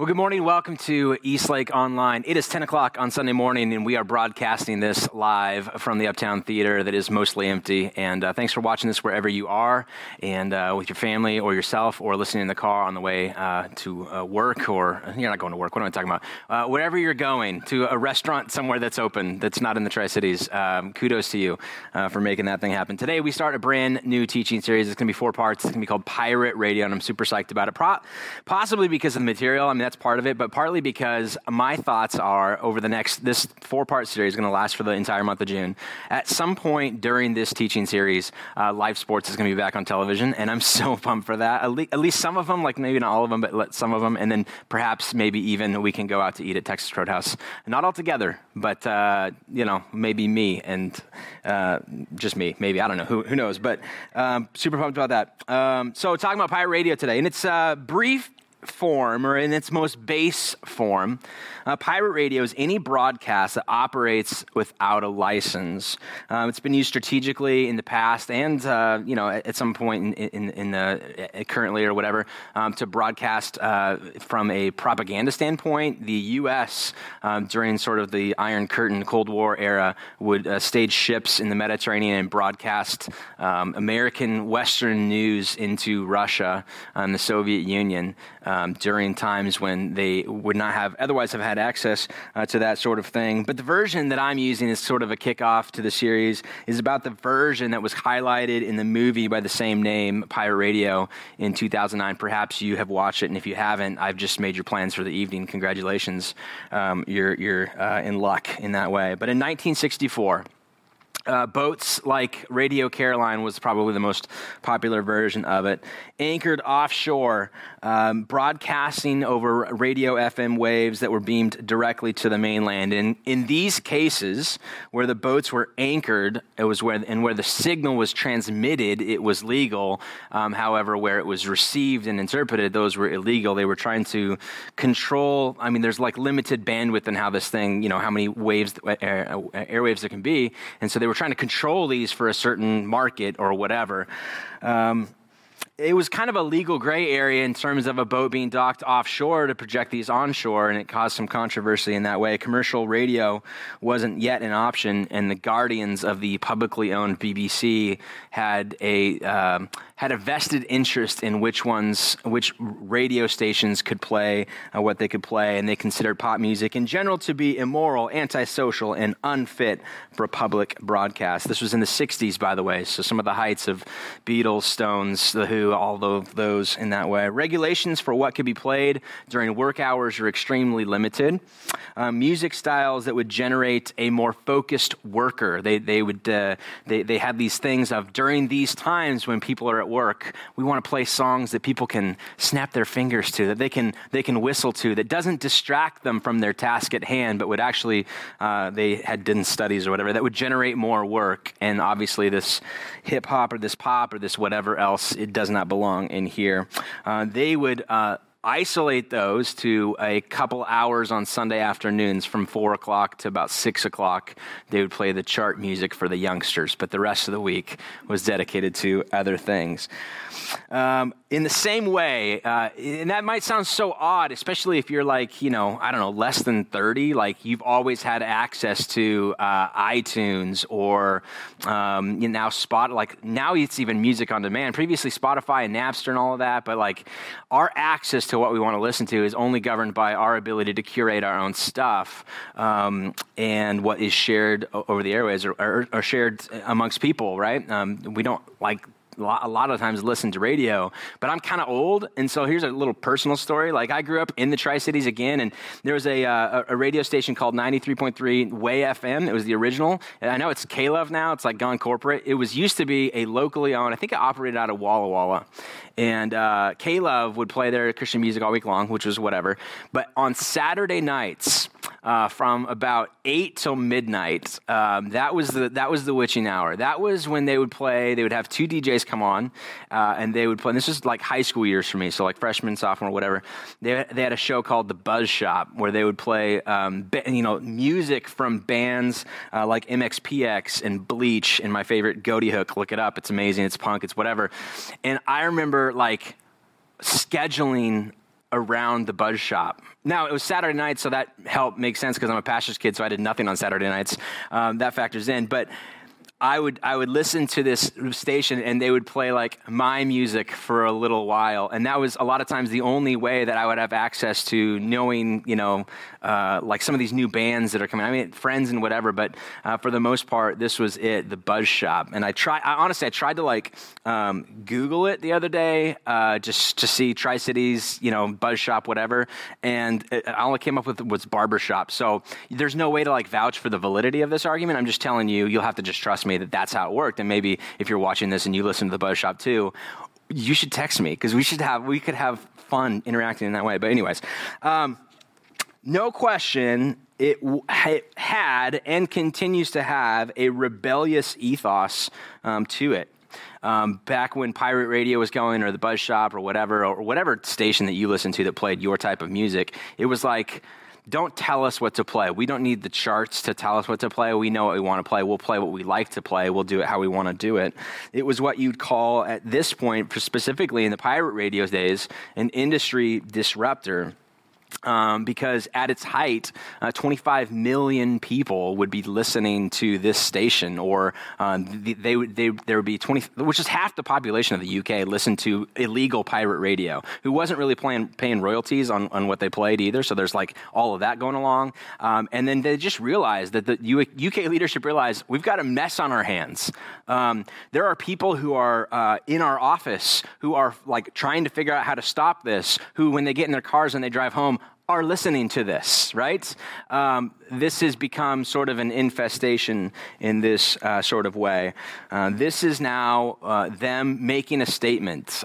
Well, good morning. Welcome to East Lake Online. It is 10 o'clock on Sunday morning, and we are broadcasting this live from the Uptown Theater that is mostly empty. And thanks for watching this wherever you are, and with your family or yourself, or listening in the car on the way to work, or you're not going to work. What am I talking about? Wherever you're going, to a restaurant somewhere that's open, that's not in the Tri-Cities. Kudos to you for making that thing happen. Today, we start a brand new teaching series. It's going to be 4 parts. It's going to be called Pirate Radio, and I'm super psyched about it, possibly because of the material. I mean, that's part of it, but partly because my thoughts are over the next, this 4-part series is going to last for the entire month of June. At some point during this teaching series, live sports is going to be back on television, and I'm so pumped for that. At least some of them, like maybe not all of them, but some of them, and then perhaps maybe even we can go out to eat at Texas Roadhouse. Not all together, but maybe me and just me. Maybe, I don't know, who knows, but super pumped about that. So talking about Pirate Radio today, and it's brief form, or in its most base form, pirate radio is any broadcast that operates without a license. It's been used strategically in the past, and at some point in currently or whatever, to broadcast from a propaganda standpoint. The U.S. during sort of the Iron Curtain Cold War era would stage ships in the Mediterranean and broadcast American Western news into Russia and the Soviet Union. During times when they would not have otherwise have had access to that sort of thing. But the version that I'm using is sort of a kickoff to the series, is about the version that was highlighted in the movie by the same name, Pirate Radio, in 2009. Perhaps you have watched it, and if you haven't, I've just made your plans for the evening. Congratulations. You're in luck in that way. But in 1964... boats like Radio Caroline was probably the most popular version of it. Anchored offshore, broadcasting over radio FM waves that were beamed directly to the mainland. And in these cases, where the boats were anchored, where the signal was transmitted, it was legal. However, where it was received and interpreted, those were illegal. They were trying to control. I mean, there's like limited bandwidth in how this thing, how many waves, airwaves there can be, and so they were trying to control these for a certain market or whatever. It was kind of a legal gray area in terms of a boat being docked offshore to project these onshore, and it caused some controversy in that way. Commercial radio wasn't yet an option, and the guardians of the publicly owned BBC had a vested interest in which radio stations could play what they could play, and they considered pop music in general to be immoral, antisocial, and unfit for public broadcast. This was in the 60s, by the way, so some of the heights of Beatles, Stones, The Who, all of those in that way. Regulations for what could be played during work hours are extremely limited. Music styles that would generate a more focused worker. They had these things of, during these times when people are at work, we want to play songs that people can snap their fingers to, that they can whistle to, that doesn't distract them from their task at hand, but would actually they had done studies or whatever that would generate more work. And obviously, this hip hop or this pop or this whatever else, it does not belong in here. They would isolate those to a couple hours on Sunday afternoons from 4 o'clock to about 6 o'clock. They would play the chart music for the youngsters, but the rest of the week was dedicated to other things. In the same way, and that might sound so odd, especially if you're like, less than 30, like you've always had access to iTunes or now Spotify. Like now it's even music on demand. Previously Spotify and Napster and all of that, but like our access to what we want to listen to is only governed by our ability to curate our own stuff and what is shared over the airwaves or shared amongst people, right? We don't like a lot of times listen to radio, but I'm kind of old, and so here's a little personal story. Like I grew up in the Tri-Cities again, and there was a radio station called 93.3 Way FM. It was the original. And I know it's K-Love now. It's like gone corporate. It was used to be a locally owned, I think it operated out of Walla Walla. And K-Love would play their Christian music all week long, which was whatever. But on Saturday nights, from about 8 till midnight, that was the witching hour. That was when they would play. They would have 2 DJs come on, and they would play. And this was like high school years for me, so like freshman, sophomore, whatever. They had a show called The Buzz Shop where they would play music from bands like MXPX and Bleach and my favorite Goaty Hook. Look it up. It's amazing. It's punk. It's whatever. And I remember like scheduling around the Buzz Shop. Now, it was Saturday night, so that helped make sense because I'm a pastor's kid, so I did nothing on Saturday nights. That factors in. But I would listen to this station, and they would play like my music for a little while, and that was a lot of times the only way that I would have access to knowing, like some of these new bands that are coming. I mean, friends and whatever, but for the most part, this was it, the Buzz Shop. And I honestly tried to like Google it the other day just to see Tri-Cities, Buzz Shop, whatever, and all I came up with was Barbershop. So there's no way to like vouch for the validity of this argument. I'm just telling you, you'll have to just trust me that that's how it worked. And maybe if you're watching this and you listen to the Buzz Shop too, you should text me because we could have fun interacting in that way. But anyways, no question, it had and continues to have a rebellious ethos to it. Back when Pirate Radio was going, or the Buzz Shop, or whatever station that you listened to that played your type of music, it was like, don't tell us what to play. We don't need the charts to tell us what to play. We know what we want to play. We'll play what we like to play. We'll do it how we want to do it. It was what you'd call, at this point, specifically in the pirate radio days, an industry disruptor. Because at its height, 25 million people would be listening to this station, or there would be 20, which is half the population of the UK, listened to illegal pirate radio, who wasn't really paying royalties on what they played either. So there's like all of that going along. And then they just realized that the UK leadership realized we've got a mess on our hands. There are people who are in our office who are like trying to figure out how to stop this, who when they get in their cars and they drive home, are listening to this, right? This has become sort of an infestation in this sort of way. This is now them making a statement,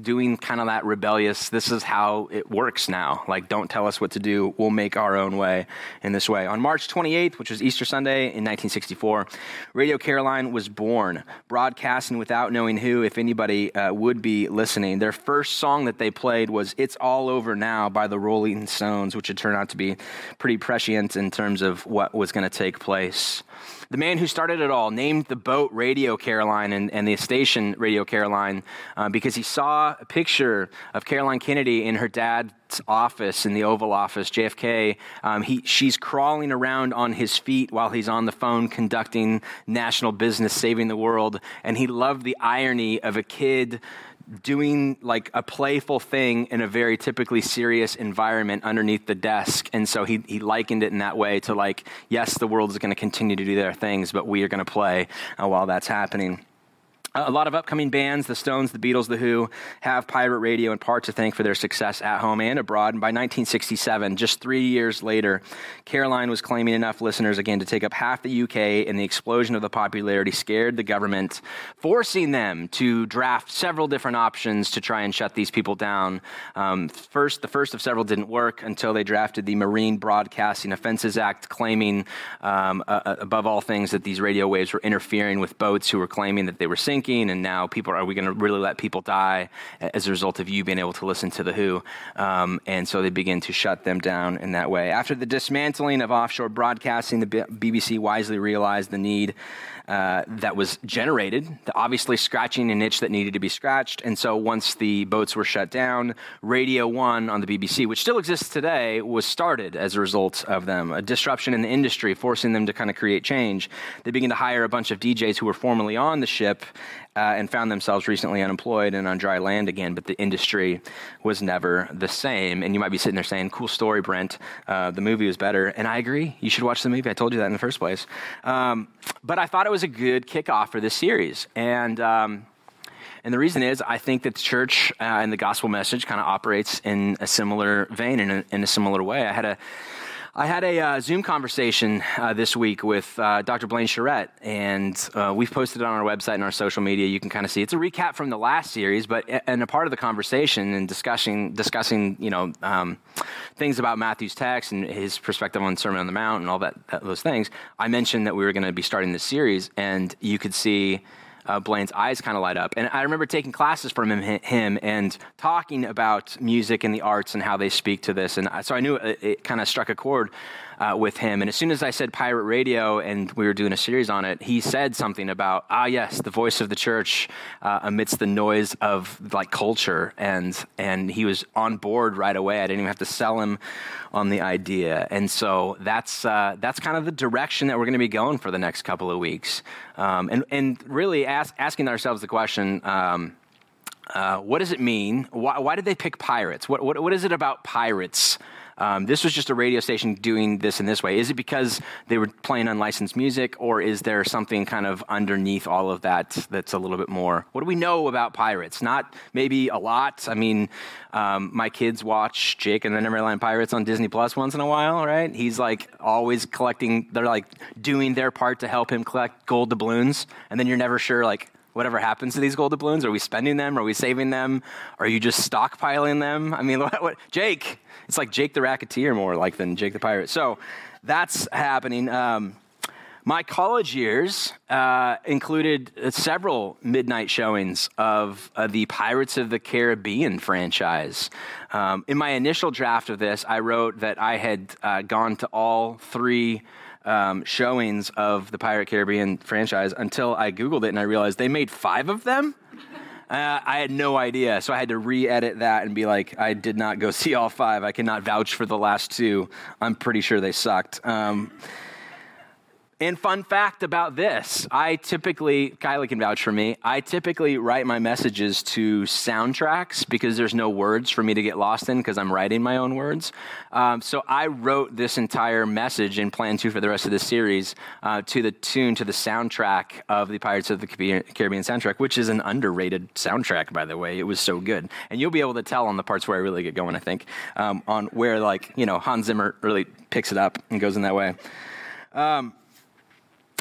doing kind of that rebellious, this is how it works now. Like, don't tell us what to do. We'll make our own way in this way. On March 28th, which was Easter Sunday in 1964, Radio Caroline was born, broadcasting without knowing who, if anybody, would be listening. Their first song that they played was It's All Over Now by the Rolling Stones, which had turned out to be pretty prescient in terms of what was going to take place. The man who started it all named the boat Radio Caroline and the station Radio Caroline because he saw a picture of Caroline Kennedy in her dad's office in the Oval Office, JFK. She's crawling around on his feet while he's on the phone conducting national business, saving the world. And he loved the irony of a kid doing like a playful thing in a very typically serious environment underneath the desk. And so he likened it in that way to like, yes, the world is going to continue to do their things, but we are going to play while that's happening. A lot of upcoming bands, the Stones, the Beatles, the Who, have pirate radio in part to thank for their success at home and abroad. And by 1967, just 3 years later, Caroline was claiming enough listeners again to take up half the UK, and the explosion of the popularity scared the government, forcing them to draft several different options to try and shut these people down. The first of several didn't work until they drafted the Marine Broadcasting Offenses Act, claiming above all things that these radio waves were interfering with boats who were claiming that they were sinking. And now are we going to really let people die as a result of you being able to listen to The Who? And so they begin to shut them down in that way. After the dismantling of offshore broadcasting, the BBC wisely realized the need that was generated, obviously scratching an itch that needed to be scratched. And so once the boats were shut down, Radio 1 on the BBC, which still exists today, was started as a result of them. A disruption in the industry, forcing them to kind of create change. They began to hire a bunch of DJs who were formerly on the ship, and found themselves recently unemployed and on dry land again, but the industry was never the same. And you might be sitting there saying, cool story, Brent. The movie was better. And I agree. You should watch the movie. I told you that in the first place. But I thought it was a good kickoff for this series. And the reason is I think that the church and the gospel message kind of operates in a similar vein, in a similar way. I had a Zoom conversation this week with Dr. Blaine Charette, and we've posted it on our website and our social media. You can kind of see it's a recap from the last series, but a part of the conversation and discussing things about Matthew's text and his perspective on the Sermon on the Mount and all those things. I mentioned that we were going to be starting this series, and you could see Blaine's eyes kind of light up. And I remember taking classes from him and talking about music and the arts and how they speak to this. And so I knew it kind of struck a chord with him. And as soon as I said Pirate Radio and we were doing a series on it, he said something about, yes, the voice of the church amidst the noise of like culture. And he was on board right away. I didn't even have to sell him on the idea. And so that's kind of the direction that we're going to be going for the next couple of weeks. And really asking ourselves the question, what does it mean? Why did they pick pirates? What is it about pirates? This was just a radio station doing this in this way. Is it because they were playing unlicensed music, or is there something kind of underneath all of that that's a little bit more? What do we know about pirates? Not maybe a lot. I mean, my kids watch Jake and the Neverland Pirates on Disney Plus once in a while, right? He's like always collecting, they're like doing their part to help him collect gold doubloons, and then you're never sure, like, whatever happens to these gold doubloons? Are we spending them? Are we saving them? Are you just stockpiling them? I mean, what Jake? It's like Jake the Racketeer more like than Jake the Pirate. So that's happening. My college years included several midnight showings of the Pirates of the Caribbean franchise. In my initial draft of this, I wrote that I had gone to all three showings of the Pirate Caribbean franchise until I Googled it and I realized they made 5 of them. I had no idea. So I had to re-edit that and be like, I did not go see all 5. I cannot vouch for the last 2. I'm pretty sure they sucked. And fun fact about this, Kylie can vouch for me, I typically write my messages to soundtracks because there's no words for me to get lost in because I'm writing my own words. So I wrote this entire message in Plan 2 for the rest of this series to the soundtrack of the Pirates of the Caribbean soundtrack, which is an underrated soundtrack, by the way. It was so good. And you'll be able to tell on the parts where I really get going, I think, on where, like, you know, Hans Zimmer really picks it up and goes in that way.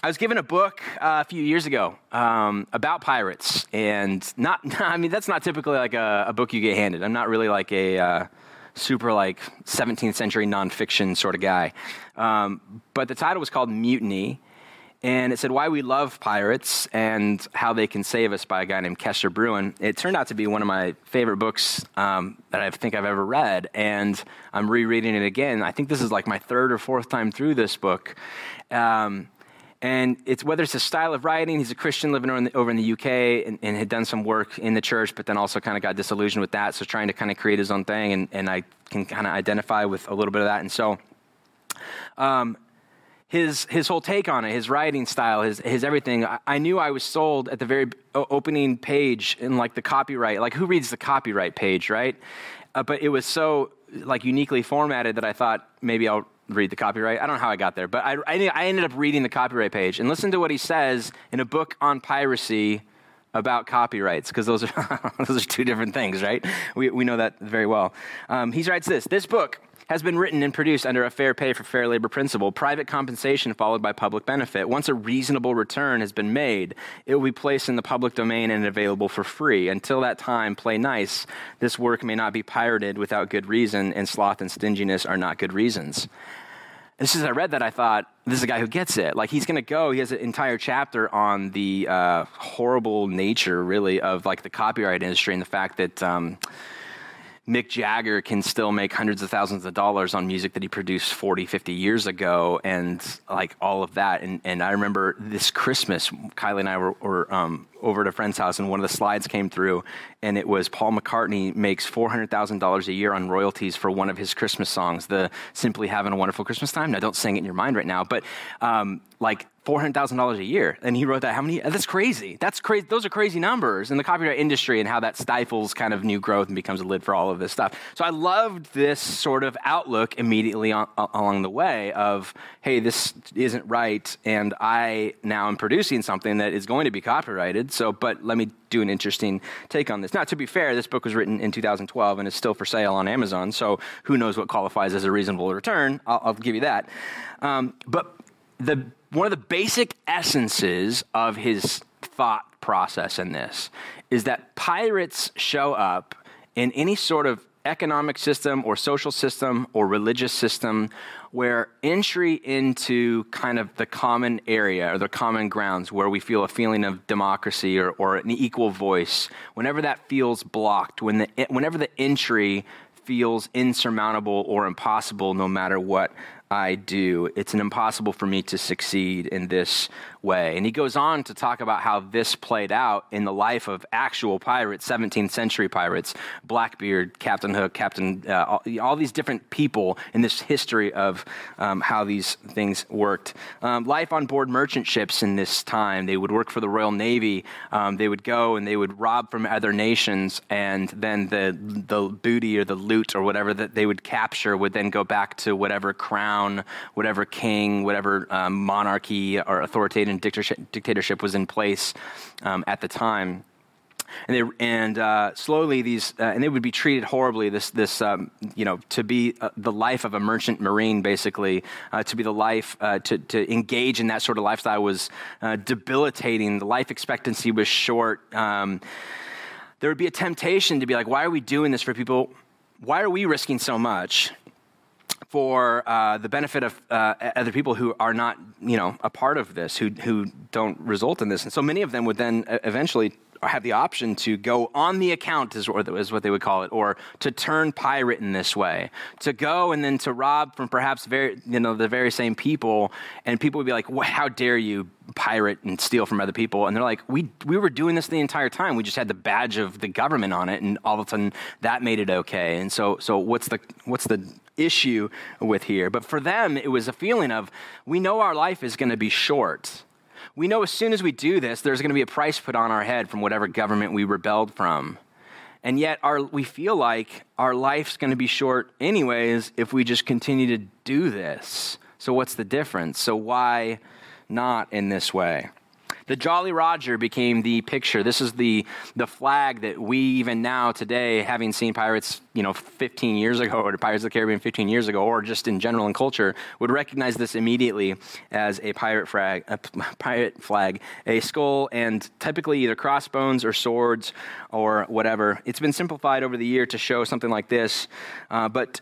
I was given a book a few years ago about pirates, and that's not typically like a book you get handed. I'm not really like a super like 17th century nonfiction sort of guy. But the title was called Mutiny, and it said why we love pirates and how they can save us by a guy named Kester Bruin. It turned out to be one of my favorite books that I think I've ever read, and I'm rereading it again. I think this is like my 3rd or 4th time through this book. And it's whether it's a style of writing, he's a Christian living over in the UK and had done some work in the church, but then also kind of got disillusioned with that. So trying to kind of create his own thing. And I can kind of identify with a little bit of that. And so his whole take on it, his writing style, his everything, I knew I was sold at the very opening page in like the copyright, like who reads the copyright page, right? But it was so like uniquely formatted that I thought maybe I'll read the copyright. I don't know how I got there, but I ended up reading the copyright page and listen to what he says in a book on piracy about copyrights, because those are two different things, right? We know that very well. He writes this. This book has been written and produced under a fair pay for fair labor principle, private compensation followed by public benefit. Once a reasonable return has been made, it will be placed in the public domain and available for free. Until that time, play nice. This work may not be pirated without good reason, and sloth and stinginess are not good reasons. As soon as I read that, I thought, this is a guy who gets it. Like, he's going to go, he has an entire chapter on the horrible nature, really, of, like, the copyright industry and the fact that Mick Jagger can still make hundreds of thousands of dollars on music that he produced 40, 50 years ago and like all of that. And I remember this Christmas, Kylie and I were over at a friend's house and one of the slides came through and it was Paul McCartney makes $400,000 a year on royalties for one of his Christmas songs, the Simply Having a Wonderful Christmas Time. Now don't sing it in your mind right now, but like $400,000 a year. And he wrote that. How many? That's crazy. That's crazy. Those are crazy numbers in the copyright industry and how that stifles kind of new growth and becomes a lid for all of this stuff. So I loved this sort of outlook immediately along the way of, hey, this isn't right. And I now am producing something that is going to be copyrighted. So, but let me do an interesting take on this. Now, to be fair, this book was written in 2012 and is still for sale on Amazon. So who knows what qualifies as a reasonable return? I'll give you that. But one of the basic essences of his thought process in this is that pirates show up in any sort of economic system or social system or religious system where entry into kind of the common area or the common grounds where we feel a feeling of democracy or an equal voice, whenever that feels blocked, whenever the entry feels insurmountable or impossible, no matter what I do. It's an impossible for me to succeed in this way. And he goes on to talk about how this played out in the life of actual pirates, 17th century pirates, Blackbeard, Captain Hook, all these different people in this history of how these things worked. Life on board merchant ships in this time, they would work for the Royal Navy. They would go and they would rob from other nations, and then the booty or the loot or whatever that they would capture would then go back to whatever crown, whatever king, whatever monarchy or authoritarian dictatorship was in place at the time. Slowly and they would be treated horribly. To be the life of a merchant marine, basically, to be the life, to engage in that sort of lifestyle was debilitating. The life expectancy was short. There would be a temptation to be like, why are we doing this for people? Why are we risking so much for the benefit of other people who are not, a part of this, who don't result in this? And so many of them would then eventually have the option to go on the account, is what they would call it, or to turn pirate in this way, to go and then to rob from perhaps the very same people. And people would be like, well, how dare you pirate and steal from other people? And they're like, we were doing this the entire time. We just had the badge of the government on it, and all of a sudden that made it okay. And so what's the issue with here? But for them, it was a feeling of, we know our life is going to be short. We know as soon as we do this, there's going to be a price put on our head from whatever government we rebelled from. And yet we feel like our life's going to be short anyways if we just continue to do this. So what's the difference? So why not in this way? The Jolly Roger became the picture. This is the flag that we even now today, having seen Pirates 15 years ago, or Pirates of the Caribbean 15 years ago, or just in general in culture, would recognize this immediately as a pirate flag, a skull, and typically either crossbones or swords or whatever. It's been simplified over the year to show something like this, but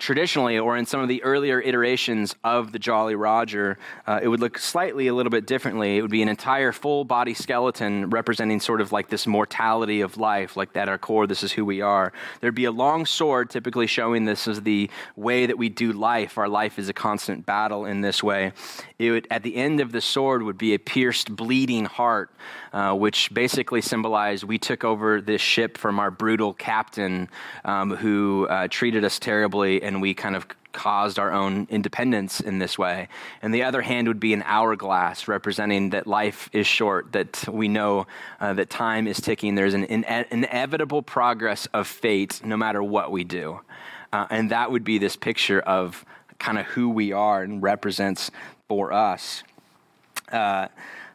traditionally, or in some of the earlier iterations of the Jolly Roger, it would look a little bit differently. It would be an entire full body skeleton representing sort of like this mortality of life, like that at our core, this is who we are. There'd be a long sword typically showing this is the way that we do life. Our life is a constant battle in this way. At the end of the sword would be a pierced, bleeding heart, which basically symbolized we took over this ship from our brutal captain who treated us terribly, and we kind of caused our own independence in this way. And the other hand would be an hourglass representing that life is short, that we know that time is ticking. There's an inevitable progress of fate no matter what we do. And that would be this picture of kind of who we are and represents for us.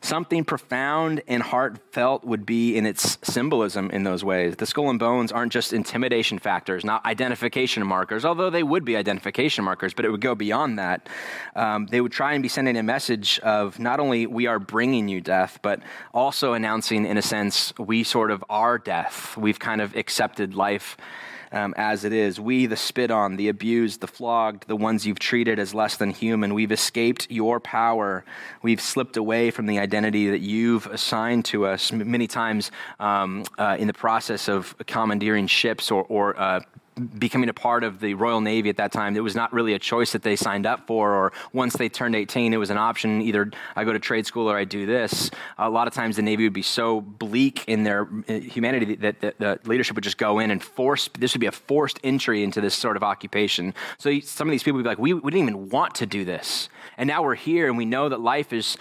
Something profound and heartfelt would be in its symbolism in those ways. The skull and bones aren't just intimidation factors, not identification markers, although they would be identification markers, but it would go beyond that. They would try and be sending a message of not only we are bringing you death, but also announcing, in a sense, we sort of are death. We've kind of accepted life as it is. We, the spit on, the abused, the flogged, the ones you've treated as less than human, we've escaped your power. We've slipped away from the identity that you've assigned to us. Many times in the process of commandeering ships or becoming a part of the Royal Navy at that time, it was not really a choice that they signed up for, or once they turned 18, it was an option. Either I go to trade school or I do this. A lot of times the Navy would be so bleak in their humanity that the leadership would just go in and this would be a forced entry into this sort of occupation. So some of these people would be like, we didn't even want to do this. And now we're here and we know that life is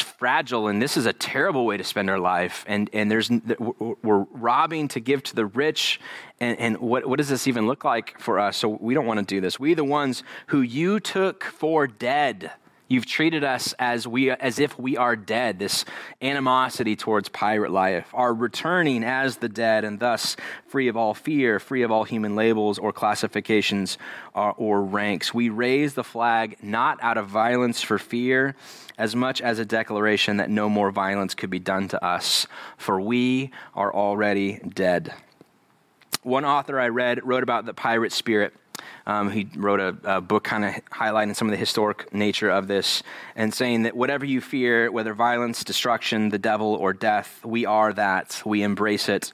fragile, and this is a terrible way to spend our life. And we're robbing to give to the rich. And what does this even look like for us? So we don't want to do this. We, the ones who you took for dead, you've treated us as if we are dead. This animosity towards pirate life are returning as the dead, and thus free of all fear, free of all human labels or classifications or ranks. We raise the flag not out of violence for fear, as much as a declaration that no more violence could be done to us, for we are already dead. One author I read wrote about the pirate spirit. He wrote a book kind of highlighting some of the historic nature of this, and saying that whatever you fear, whether violence, destruction, the devil, or death, we are that. We embrace it.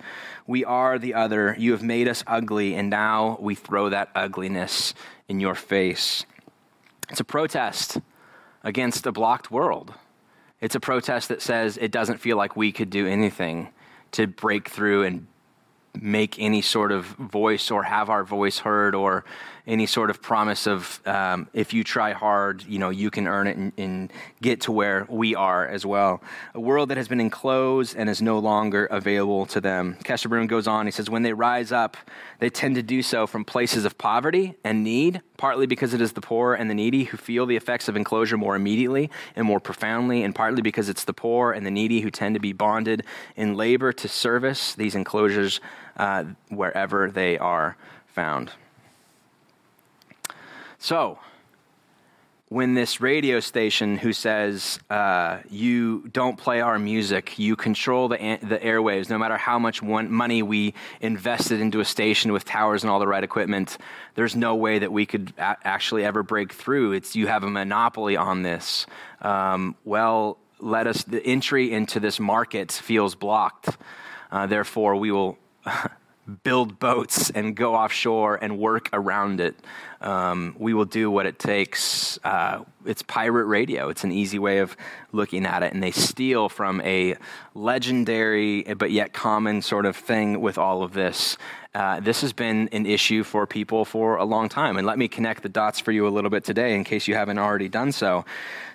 We are the other. You have made us ugly, and now we throw that ugliness in your face. It's a protest against a blocked world. It's a protest that says it doesn't feel like we could do anything to break through and make any sort of voice or have our voice heard or any sort of promise of if you try hard, you know, you can earn it and get to where we are as well. A world that has been enclosed and is no longer available to them. Kester Bruin goes on, he says, when they rise up, they tend to do so from places of poverty and need, partly because it is the poor and the needy who feel the effects of enclosure more immediately and more profoundly, and partly because it's the poor and the needy who tend to be bonded in labor to service these enclosures wherever they are found. So, when this radio station who says, you don't play our music, you control the airwaves, no matter how much money we invested into a station with towers and all the right equipment, there's no way that we could actually ever break through. It's, you have a monopoly on this. The entry into this market feels blocked. Therefore, we will build boats and go offshore and work around it. We will do what it takes. It's pirate radio. It's an easy way of looking at it. And they steal from a legendary but yet common sort of thing with all of this. This has been an issue for people for a long time. And let me connect the dots for you a little bit today in case you haven't already done so.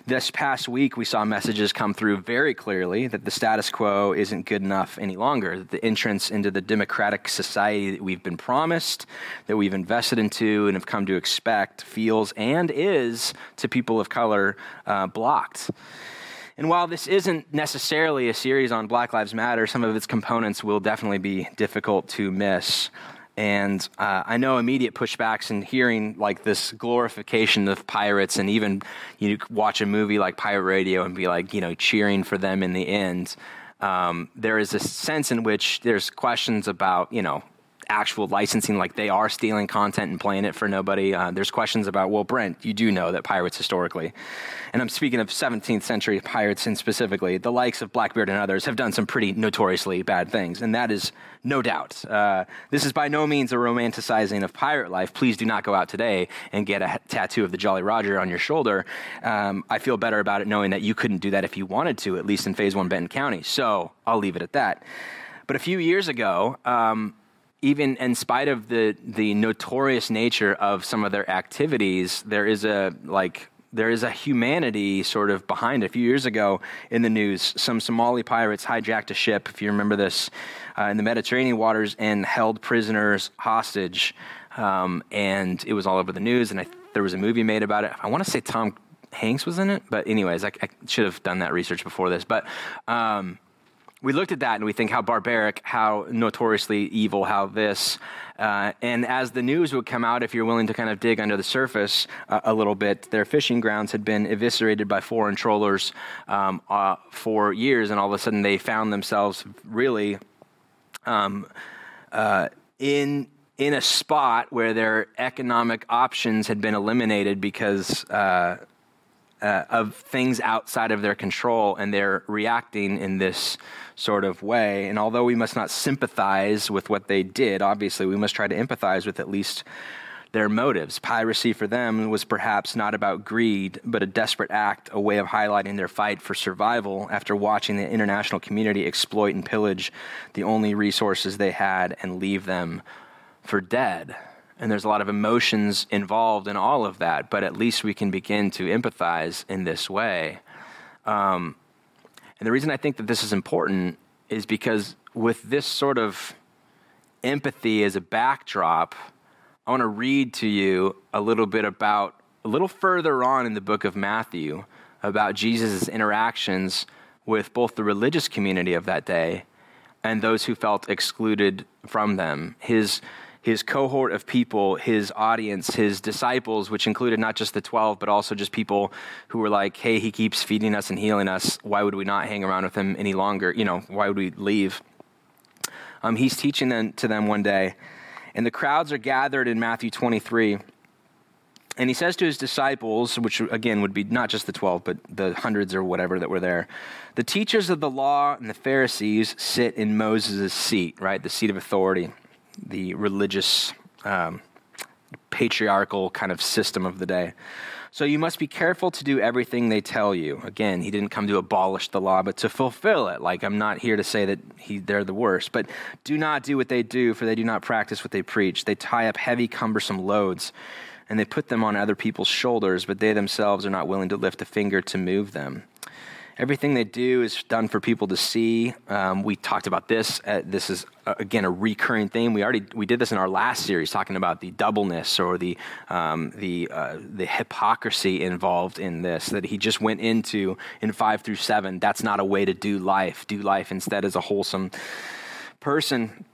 This past week, we saw messages come through very clearly that the status quo isn't good enough any longer, that the entrance into the democratic society that we've been promised, that we've invested into and have come to expect feels and is, to people of color, blocked. And while this isn't necessarily a series on Black Lives Matter, some of its components will definitely be difficult to miss. And I know immediate pushbacks and hearing like this glorification of pirates, and even you watch a movie like Pirate Radio and be like, you know, cheering for them in the end. There is a sense in which there's questions about, you know, actual licensing, like they are stealing content and playing it for nobody. There's questions about, well, Brent, you do know that pirates historically, and I'm speaking of 17th century pirates and specifically, the likes of Blackbeard and others have done some pretty notoriously bad things, and that is no doubt. This is by no means a romanticizing of pirate life. Please do not go out today and get a tattoo of the Jolly Roger on your shoulder. I feel better about it knowing that you couldn't do that if you wanted to, at least in Phase 1 Benton County, so I'll leave it at that. But a few years ago, even in spite of the notorious nature of some of their activities, there is a humanity sort of behind it. A few years ago in the news, some Somali pirates hijacked a ship, if you remember this, in the Mediterranean waters and held prisoners hostage. And it was all over the news, and there was a movie made about it. I want to say Tom Hanks was in it, but anyways, I should have done that research before this. But we looked at that and we think how barbaric, how notoriously evil, how this. And as the news would come out, if you're willing to kind of dig under the surface a little bit, their fishing grounds had been eviscerated by foreign trawlers for years. And all of a sudden they found themselves really in a spot where their economic options had been eliminated because of things outside of their control, and they're reacting in this sort of way. And although we must not sympathize with what they did, obviously we must try to empathize with at least their motives. Piracy for them was perhaps not about greed, but a desperate act, a way of highlighting their fight for survival after watching the international community exploit and pillage the only resources they had and leave them for dead. And there's a lot of emotions involved in all of that, but at least we can begin to empathize in this way. And the reason I think that this is important is because with this sort of empathy as a backdrop, I want to read to you a little bit about, a little further on in the book of Matthew, about Jesus' interactions with both the religious community of that day and those who felt excluded from them. His cohort of people, his audience, his disciples, which included not just the 12, but also just people who were like, hey, he keeps feeding us and healing us. Why would we not hang around with him any longer? You know, why would we leave? He's teaching to them one day, and the crowds are gathered in Matthew 23. And he says to his disciples, which again would be not just the 12, but the hundreds or whatever that were there, the teachers of the law and the Pharisees sit in Moses' seat, right? The seat of authority. The religious patriarchal kind of system of the day. So you must be careful to do everything they tell you. Again, he didn't come to abolish the law, but to fulfill it. Like, I'm not here to say that they're the worst, but do not do what they do, for they do not practice what they preach. They tie up heavy, cumbersome loads, and they put them on other people's shoulders, but they themselves are not willing to lift a finger to move them. Everything they do is done for people to see. We talked about this. This is, again, a recurring theme. We did this in our last series, talking about the doubleness or the hypocrisy involved in this, that he just went into in 5 through 7. That's not a way to do life. Do life instead as a wholesome person.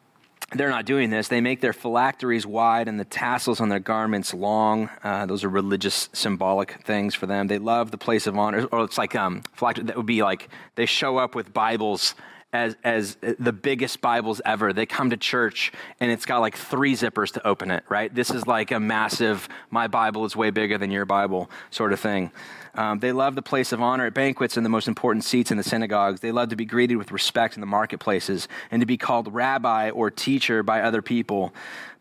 They're not doing this. They make their phylacteries wide and the tassels on their garments long. Those are religious symbolic things for them. They love the place of honor. Or it's like phylactery. That would be like they show up with Bibles as the biggest Bibles ever. They come to church and it's got like 3 zippers to open it, right? This is like a massive, my Bible is way bigger than your Bible sort of thing. They love the place of honor at banquets and the most important seats in the synagogues. They love to be greeted with respect in the marketplaces and to be called rabbi or teacher by other people.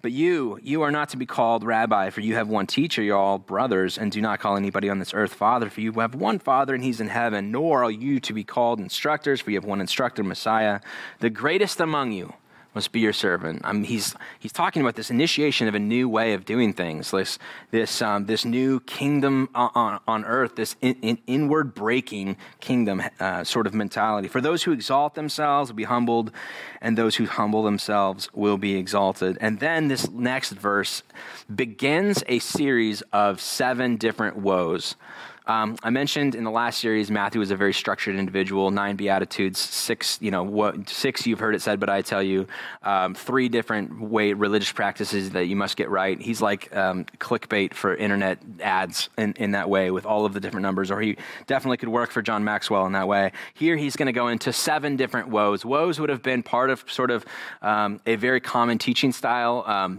But you are not to be called rabbi, for you have one teacher, you're all brothers, and do not call anybody on this earth father, for you have one Father and he's in heaven. Nor are you to be called instructors, for you have one instructor, Messiah. The greatest among you must be your servant. He's talking about this initiation of a new way of doing things, this new kingdom on earth, this inward breaking kingdom sort of mentality. For those who exalt themselves will be humbled, and those who humble themselves will be exalted. And then this next verse begins a series of 7 different woes. I mentioned in the last series, Matthew was a very structured individual. 9 beatitudes, 6, 6 you've heard it said, but I tell you, 3 different religious practices that you must get right. He's like clickbait for internet ads in that way with all of the different numbers, or he definitely could work for John Maxwell in that way. Here he's going to go into 7 different woes. Woes would have been part of sort of a very common teaching style,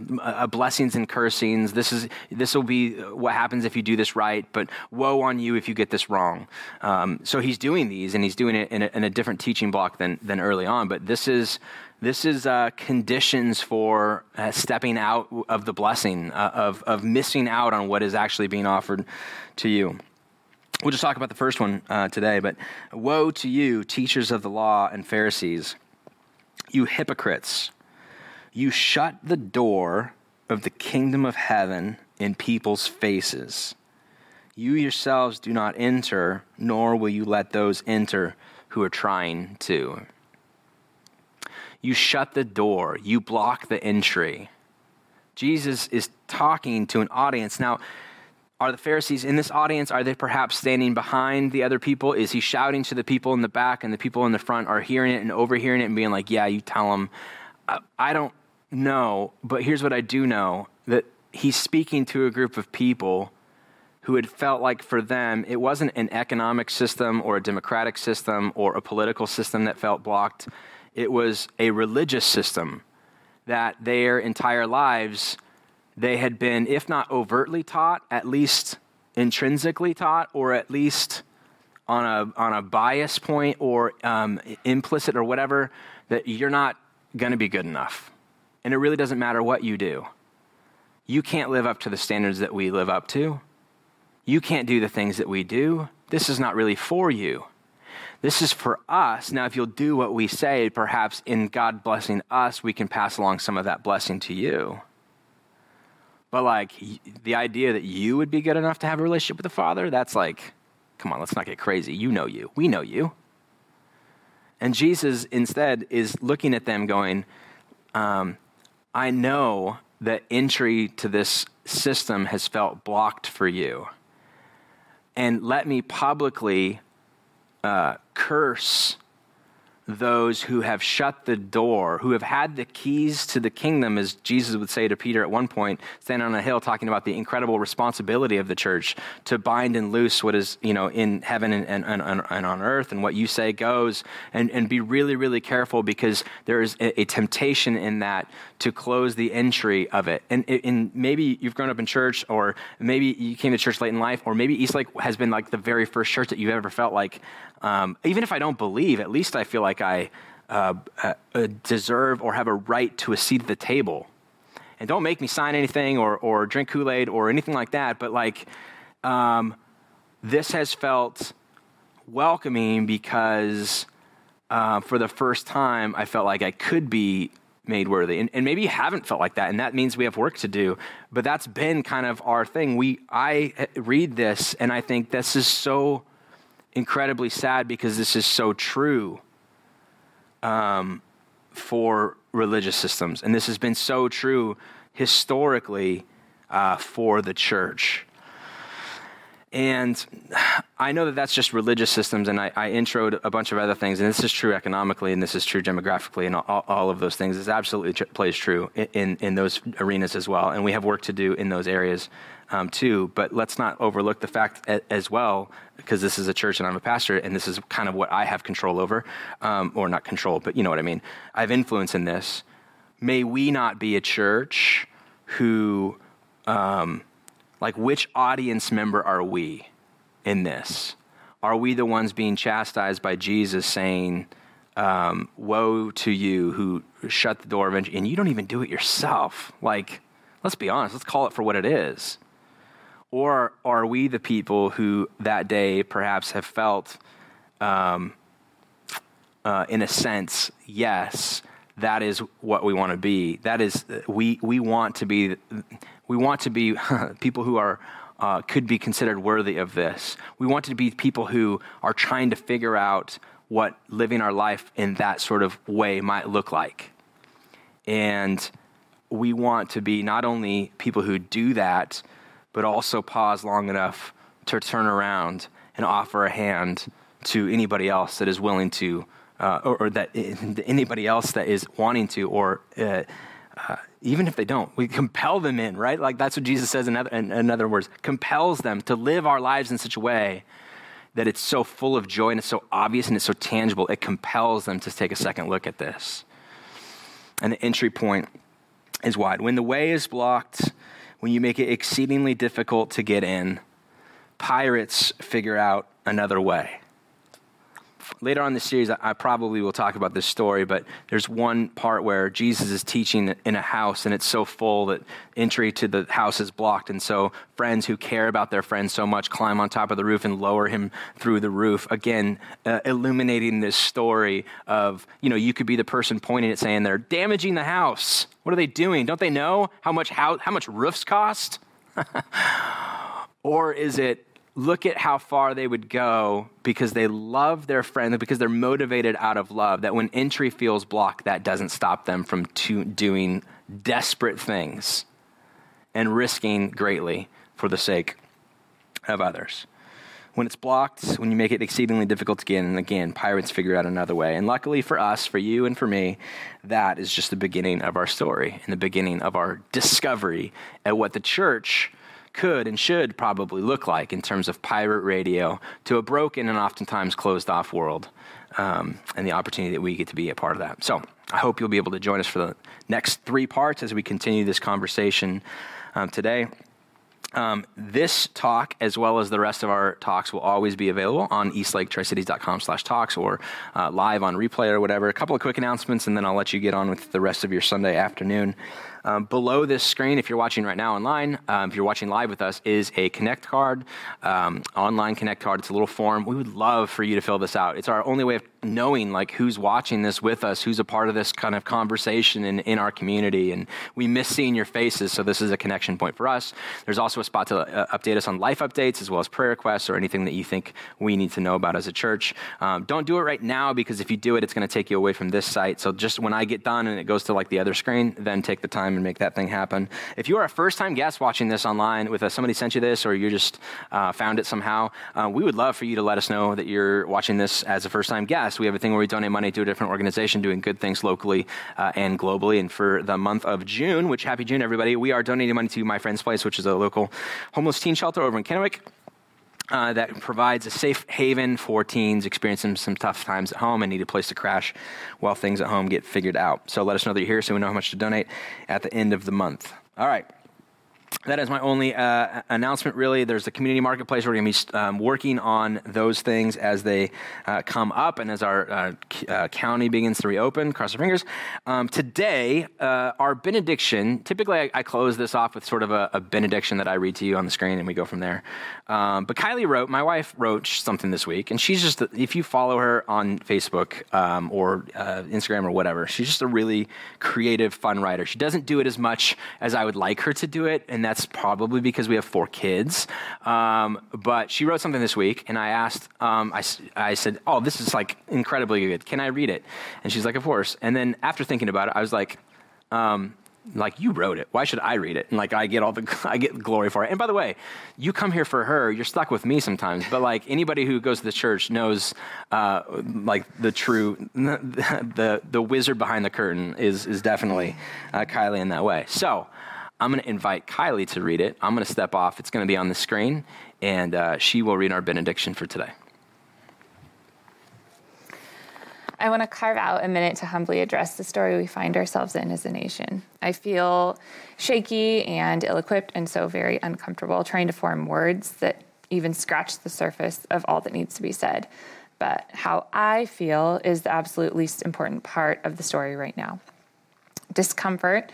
blessings and cursings. This will be what happens if you do this right, but woe on you if you get this wrong. So he's doing these, and he's doing it in a different teaching block than early on. But this is conditions for stepping out of the blessing, of missing out on what is actually being offered to you. We'll just talk about the first one today. But woe to you, teachers of the law and Pharisees, you hypocrites! You shut the door of the kingdom of heaven in people's faces. You yourselves do not enter, nor will you let those enter who are trying to. You shut the door. You block the entry. Jesus is talking to an audience. Now, are the Pharisees in this audience? Are they perhaps standing behind the other people? Is he shouting to the people in the back, and the people in the front are hearing it and overhearing it and being like, yeah, you tell them? I don't know, but here's what I do know, that he's speaking to a group of people who had felt like for them, it wasn't an economic system or a democratic system or a political system that felt blocked. It was a religious system that their entire lives, they had been, if not overtly taught, at least intrinsically taught, or at least on a bias point or implicit or whatever, that you're not going to be good enough. And it really doesn't matter what you do. You can't live up to the standards that we live up to. You can't do the things that we do. This is not really for you. This is for us. Now, if you'll do what we say, perhaps in God blessing us, we can pass along some of that blessing to you. But like the idea that you would be good enough to have a relationship with the Father, that's like, come on, let's not get crazy. You know you. We know you. And Jesus instead is looking at them going, I know that entry to this system has felt blocked for you. And let me publicly curse those who have shut the door, who have had the keys to the kingdom, as Jesus would say to Peter at one point, standing on a hill talking about the incredible responsibility of the church to bind and loose what is, in heaven and on earth, and what you say goes, and be really, really careful, because there is a temptation in that to close the entry of it. And maybe you've grown up in church, or maybe you came to church late in life, or maybe East Lake has been like the very first church that you've ever felt like, even if I don't believe, at least I feel like I deserve or have a right to a seat at the table. and don't make me sign anything or drink Kool-Aid or anything like that. But like, this has felt welcoming because for the first time, I felt like I could be made worthy. And maybe you haven't felt like that, and that means we have work to do. But that's been kind of our thing. I read this, and I think this is so incredibly sad because this is so true for religious systems. And this has been so true historically for the church. And I know that that's just religious systems, and I introed a bunch of other things, and this is true economically, and this is true demographically, and all of those things. This absolutely plays true in those arenas as well, and we have work to do in those areas too, but let's not overlook the fact as well, because this is a church and I'm a pastor, and this is kind of what I have control over, or not control, but you know what I mean. I have influence in this. May we not be a church who... like, which audience member are we in this? Are we the ones being chastised by Jesus saying, woe to you who shut the door of entry, and you don't even do it yourself? Like, let's be honest, let's call it for what it is. Or are we the people who that day perhaps have felt, in a sense, yes, that is what we want to be. That is, we want to be... We want to be people who are could be considered worthy of this. We want to be people who are trying to figure out what living our life in that sort of way might look like. And we want to be not only people who do that, but also pause long enough to turn around and offer a hand to anybody else that is willing to, or that anybody else that is wanting to, or even if they don't, we compel them in, right? Like that's what Jesus says in other words, compels them to live our lives in such a way that it's so full of joy and it's so obvious and it's so tangible. It compels them to take a second look at this. And the entry point is wide. When the way is blocked, when you make it exceedingly difficult to get in, pirates figure out another way. Later on in the series, I probably will talk about this story, but there's one part where Jesus is teaching in a house, and it's so full that entry to the house is blocked. And so friends who care about their friends so much climb on top of the roof and lower him through the roof, again, illuminating this story of, you know, you could be the person pointing at saying they're damaging the house. What are they doing? Don't they know how much roofs cost? Or is it, look at how far they would go because they love their friend, because they're motivated out of love, that when entry feels blocked, that doesn't stop them from doing desperate things and risking greatly for the sake of others. When it's blocked, when you make it exceedingly difficult to get in, and again, pirates figure out another way. And luckily for us, for you and for me, that is just the beginning of our story and the beginning of our discovery at what the church could and should probably look like in terms of pirate radio to a broken and oftentimes closed off world, and the opportunity that we get to be a part of that. So I hope you'll be able to join us for the next three parts as we continue this conversation today. This talk, as well as the rest of our talks, will always be available on eastlaketricities.com/talks or live on replay or whatever. A couple of quick announcements, and then I'll let you get on with the rest of your Sunday afternoon. Below this screen, if you're watching right now online, if you're watching live with us, is a Connect card, online Connect card. It's a little form. We would love for you to fill this out. It's our only way of knowing like who's watching this with us, who's a part of this kind of conversation in our community. And we miss seeing your faces, so this is a connection point for us. There's also a spot to update us on life updates as well as prayer requests or anything that you think we need to know about as a church. Don't do it right now because if you do it, it's going to take you away from this site. So just when I get done and it goes to like the other screen, then take the time and make that thing happen. If you are a first-time guest watching this online, with somebody sent you this or you just found it somehow, we would love for you to let us know that you're watching this as a first-time guest. We have a thing where we donate money to a different organization doing good things locally and globally. And for the month of June, which happy June, everybody, we are donating money to My Friend's Place, which is a local homeless teen shelter over in Kennewick. That provides a safe haven for teens experiencing some tough times at home and need a place to crash while things at home get figured out. So let us know that you're here so we know how much to donate at the end of the month. All right. that is my only announcement, really. There's the community marketplace. We're going to be working on those things as they come up and as our county begins to reopen. Cross our fingers. Today, our benediction, typically I close this off with sort of a benediction that I read to you on the screen, and we go from there. But Kylie wrote, my wife wrote something this week, and she's just, if you follow her on Facebook or Instagram or whatever, she's just a really creative, fun writer. She doesn't do it as much as I would like her to do it, and that's probably because we have 4 kids. But she wrote something this week, and I asked, I said, oh, this is like incredibly good. Can I read it? And she's like, of course. And then after thinking about it, I was like you wrote it. Why should I read it? And like, I get glory for it. And by the way, you come here for her. You're stuck with me sometimes. But like anybody who goes to the church knows, like the true, the wizard behind the curtain is definitely Kylie in that way. So I'm going to invite Kylie to read it. I'm going to step off. It's going to be on the screen, and she will read our benediction for today. I want to carve out a minute to humbly address the story we find ourselves in as a nation. I feel shaky and ill-equipped and so very uncomfortable trying to form words that even scratch the surface of all that needs to be said. But how I feel is the absolute least important part of the story right now. Discomfort,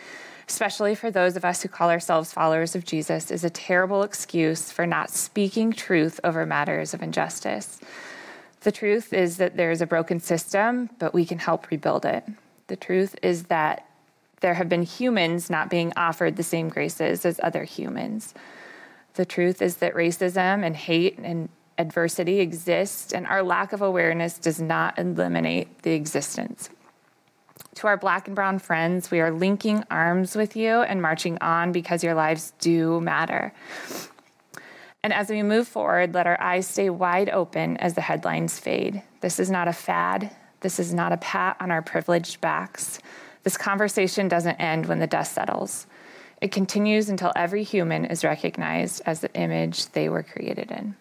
especially for those of us who call ourselves followers of Jesus, is a terrible excuse for not speaking truth over matters of injustice. The truth is that there is a broken system, but we can help rebuild it. The truth is that there have been humans not being offered the same graces as other humans. The truth is that racism and hate and adversity exist, and our lack of awareness does not eliminate the existence. To our black and brown friends, we are linking arms with you and marching on because your lives do matter. And as we move forward, let our eyes stay wide open as the headlines fade. This is not a fad. This is not a pat on our privileged backs. This conversation doesn't end when the dust settles. It continues until every human is recognized as the image they were created in.